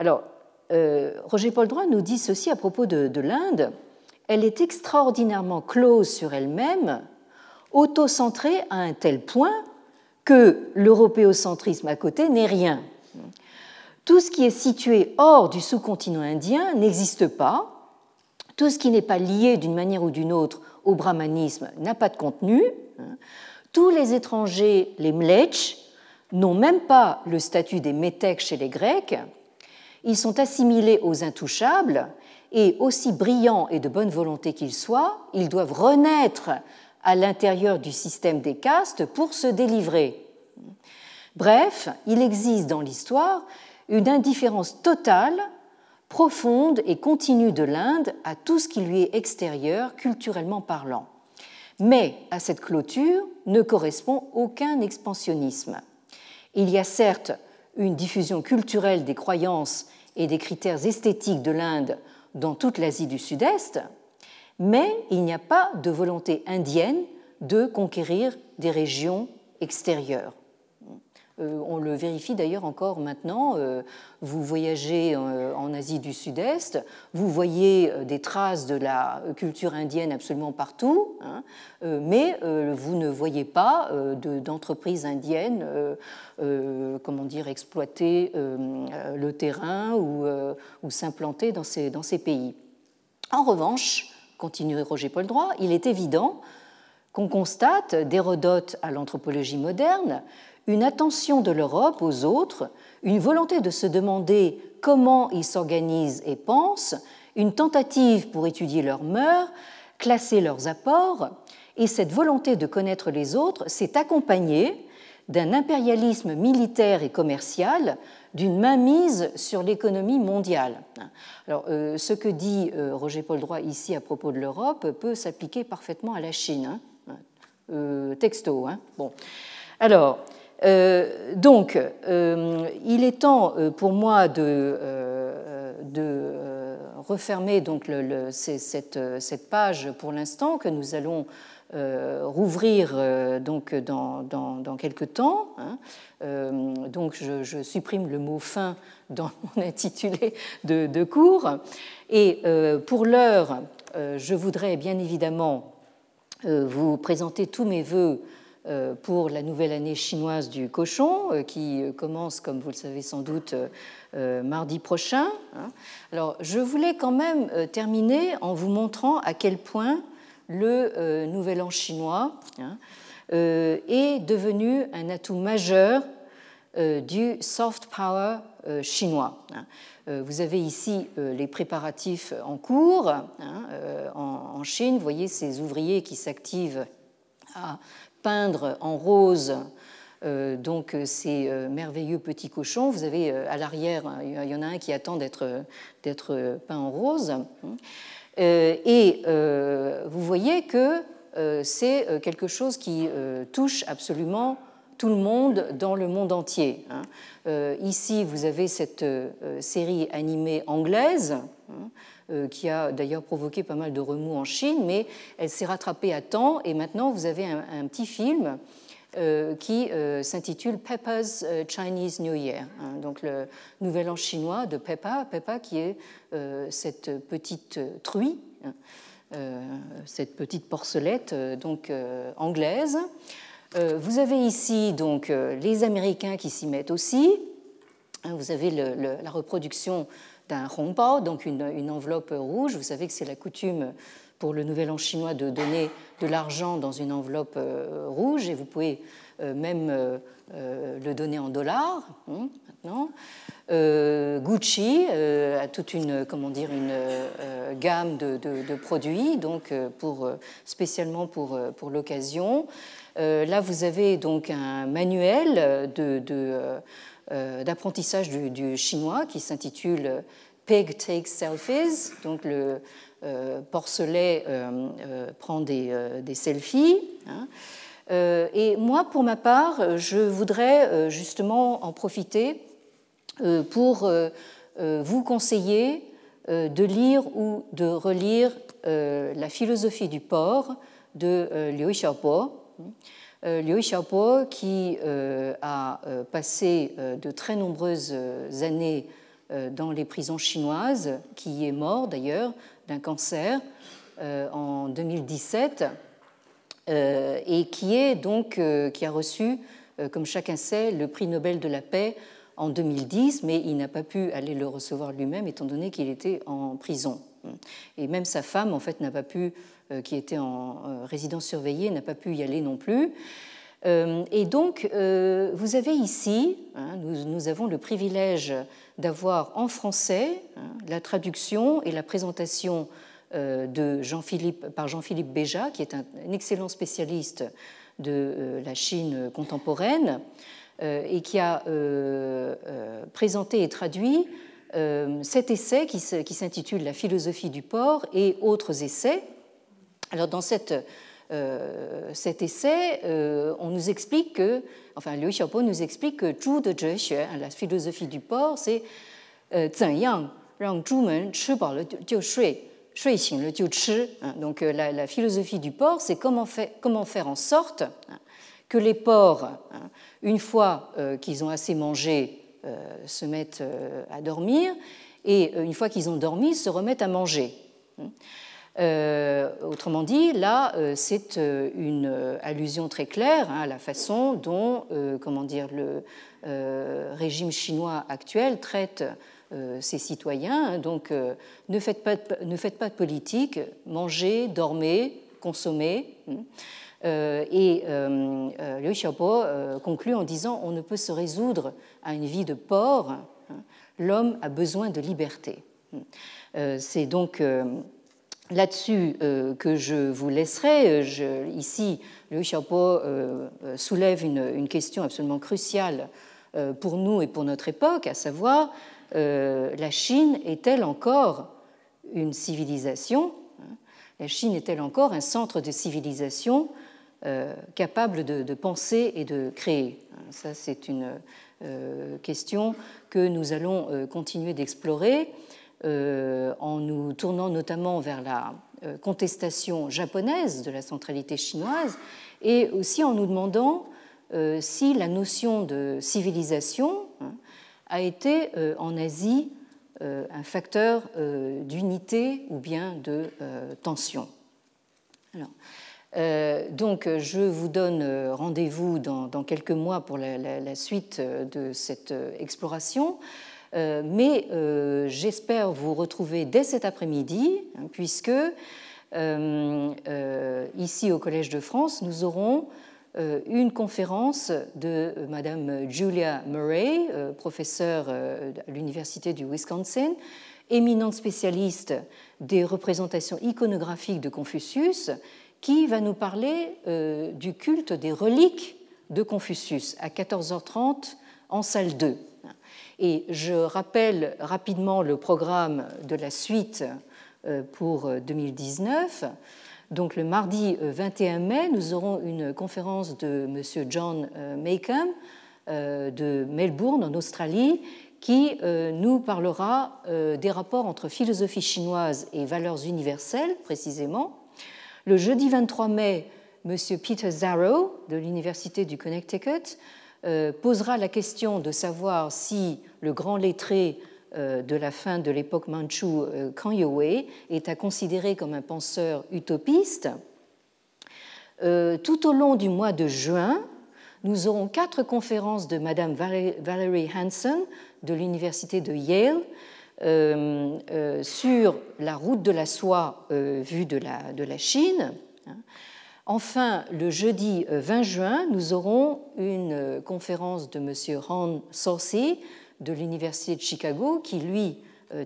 Alors, Roger-Pol Droit nous dit ceci à propos de l'Inde. Elle est extraordinairement close sur elle-même, autocentrée à un tel point que l'européocentrisme à côté n'est rien. Tout ce qui est situé hors du sous-continent indien n'existe pas. Tout ce qui n'est pas lié d'une manière ou d'une autre au brahmanisme n'a pas de contenu. Tous les étrangers, les mlecchs, n'ont même pas le statut des métèques chez les Grecs. Ils sont assimilés aux intouchables et, aussi brillants et de bonne volonté qu'ils soient, ils doivent renaître à l'intérieur du système des castes pour se délivrer. Bref, il existe dans l'histoire une indifférence totale, profonde et continue de l'Inde à tout ce qui lui est extérieur, culturellement parlant. Mais à cette clôture ne correspond aucun expansionnisme. Il y a certes une diffusion culturelle des croyances et des critères esthétiques de l'Inde dans toute l'Asie du Sud-Est, mais il n'y a pas de volonté indienne de conquérir des régions extérieures. On le vérifie d'ailleurs encore maintenant. Vous voyagez en Asie du Sud-Est, vous voyez des traces de la culture indienne absolument partout, mais vous ne voyez pas d'entreprises indiennes, exploiter le terrain ou s'implanter dans ces pays. En revanche, continue Roger-Pol Droit, il est évident qu'on constate, d'Hérodote à l'anthropologie moderne, une attention de l'Europe aux autres, une volonté de se demander comment ils s'organisent et pensent, une tentative pour étudier leurs mœurs, classer leurs apports, et cette volonté de connaître les autres s'est accompagnée d'un impérialisme militaire et commercial, d'une mainmise sur l'économie mondiale. Alors, ce que dit Roger-Pol Droit ici à propos de l'Europe peut s'appliquer parfaitement à la Chine. Texto. Bon. Alors, il est temps pour moi de refermer donc cette page pour l'instant, que nous allons rouvrir dans quelques temps. Donc je supprime le mot « fin » dans mon intitulé de cours. Et pour l'heure, je voudrais bien évidemment vous présenter tous mes vœux pour la nouvelle année chinoise du cochon, qui commence, comme vous le savez sans doute, mardi prochain. Alors, je voulais quand même terminer en vous montrant à quel point le nouvel an chinois est devenu un atout majeur du soft power chinois. Vous avez ici les préparatifs en cours en Chine. Vous voyez ces ouvriers qui s'activent à peindre en rose ces merveilleux petits cochons. Vous avez à l'arrière, il y en a un qui attend d'être peint en rose. Et vous voyez que c'est quelque chose qui touche absolument tout le monde dans le monde entier. Ici, vous avez cette série animée anglaise, qui a d'ailleurs provoqué pas mal de remous en Chine, mais elle s'est rattrapée à temps, et maintenant vous avez un petit film qui s'intitule Peppa's Chinese New Year, donc le nouvel an chinois de Peppa qui est cette petite truie, cette petite porcelette anglaise. Vous avez ici donc les Américains qui s'y mettent aussi. Vous avez la reproduction d'un hongbao, donc une enveloppe rouge. Vous savez que c'est la coutume pour le Nouvel An chinois de donner de l'argent dans une enveloppe rouge, et vous pouvez même le donner en dollars maintenant. Gucci a toute une gamme de produits, donc spécialement pour l'occasion. Là, vous avez donc un manuel d'apprentissage du chinois qui s'intitule Pig Takes Selfies, donc le porcelet prend des selfies. Hein. Et moi, pour ma part, je voudrais justement en profiter pour vous conseiller de lire ou de relire La philosophie du porc de Liu Xiaobo. Liu Xiaobo qui a passé de très nombreuses années dans les prisons chinoises, qui est mort d'ailleurs d'un cancer en 2017 et qui a reçu, comme chacun sait, le prix Nobel de la paix en 2010, mais il n'a pas pu aller le recevoir lui-même étant donné qu'il était en prison. Et même sa femme, en fait, n'a pas pu, qui était en résidence surveillée, n'a pas pu y aller non plus. Et donc, vous avez ici, hein, nous avons le privilège d'avoir en français la traduction et la présentation par Jean-Philippe Béja, qui est un excellent spécialiste de la Chine contemporaine, et qui a présenté et traduit cet essai qui s'intitule « La philosophie du porc » et autres essais. Alors, dans cet essai, Liu Xiaobo nous explique que « Zhu de Zhexue », la philosophie du porc, c'est « Zhen yang rang zhu men chi bao le jiu shui, shui xing le jiu chi ». Donc, la philosophie du porc, c'est comment faire en sorte que les porcs, une fois qu'ils ont assez mangé, se mettent à dormir, et une fois qu'ils ont dormi, se remettent à manger. Autrement dit, là, c'est une allusion très claire à la façon dont le régime chinois actuel traite ses citoyens. Donc, ne faites pas de politique, mangez, dormez, consommez. Liu Xiaobo conclut en disant « On ne peut se résoudre à une vie de porc, l'homme a besoin de liberté ». C'est donc là-dessus que je vous laisserai. Ici, Liu Xiaobo soulève une question absolument cruciale pour nous et pour notre époque, à savoir la Chine est-elle encore une civilisation ? La Chine est-elle encore un centre de civilisation capable de penser et de créer ? Ça, c'est une question que nous allons continuer d'explorer en nous tournant notamment vers la contestation japonaise de la centralité chinoise et aussi en nous demandant si la notion de civilisation a été en Asie un facteur d'unité ou bien de tension. Alors, donc, je vous donne rendez-vous dans quelques mois pour la suite de cette exploration, mais j'espère vous retrouver dès cet après-midi, hein, puisque ici au Collège de France, nous aurons une conférence de Madame Julia Murray, professeure à l'Université du Wisconsin, éminente spécialiste des représentations iconographiques de Confucius, qui va nous parler du culte des reliques de Confucius à 14h30 en salle 2. Et je rappelle rapidement le programme de la suite pour 2019. Donc, le mardi 21 mai, nous aurons une conférence de M. John Makem de Melbourne, en Australie, qui nous parlera des rapports entre philosophie chinoise et valeurs universelles, précisément. Le jeudi 23 mai, M. Peter Zarrow, de l'Université du Connecticut, posera la question de savoir si le grand lettré de la fin de l'époque manchoue, Kang Youwei, est à considérer comme un penseur utopiste. Tout au long du mois de juin, nous aurons 4 conférences de Madame Valerie Hansen de l'Université de Yale sur la route de la soie vue de la Chine. Enfin, le jeudi 20 juin, nous aurons une conférence de M. Ron Saucy de l'Université de Chicago qui, lui,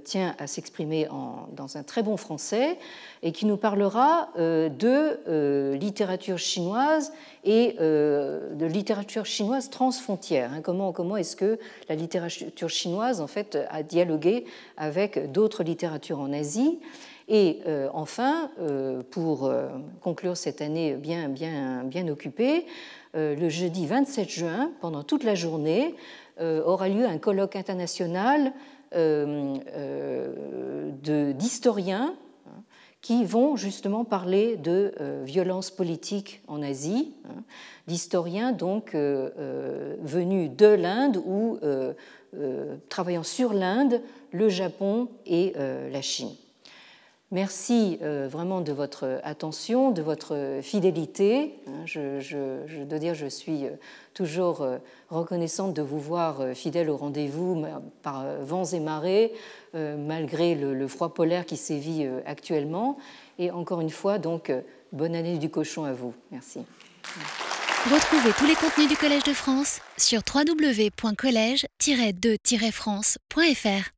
tient à s'exprimer dans un très bon français et qui nous parlera de littérature chinoise et de littérature chinoise transfrontière. Comment est-ce que la littérature chinoise en fait a dialogué avec d'autres littératures en Asie. Et enfin, pour conclure cette année bien occupée, le jeudi 27 juin, pendant toute la journée, aura lieu un colloque international d'historiens qui vont justement parler de violences politiques en Asie, d'historiens donc venus de l'Inde ou travaillant sur l'Inde, le Japon et la Chine. Merci vraiment de votre attention, de votre fidélité. Je dois dire, je suis toujours reconnaissante de vous voir fidèle au rendez-vous par vents et marées, malgré le froid polaire qui sévit actuellement. Et encore une fois, donc, bonne année du cochon à vous. Merci. Retrouvez tous les contenus du Collège de France sur www.college-2-france.fr.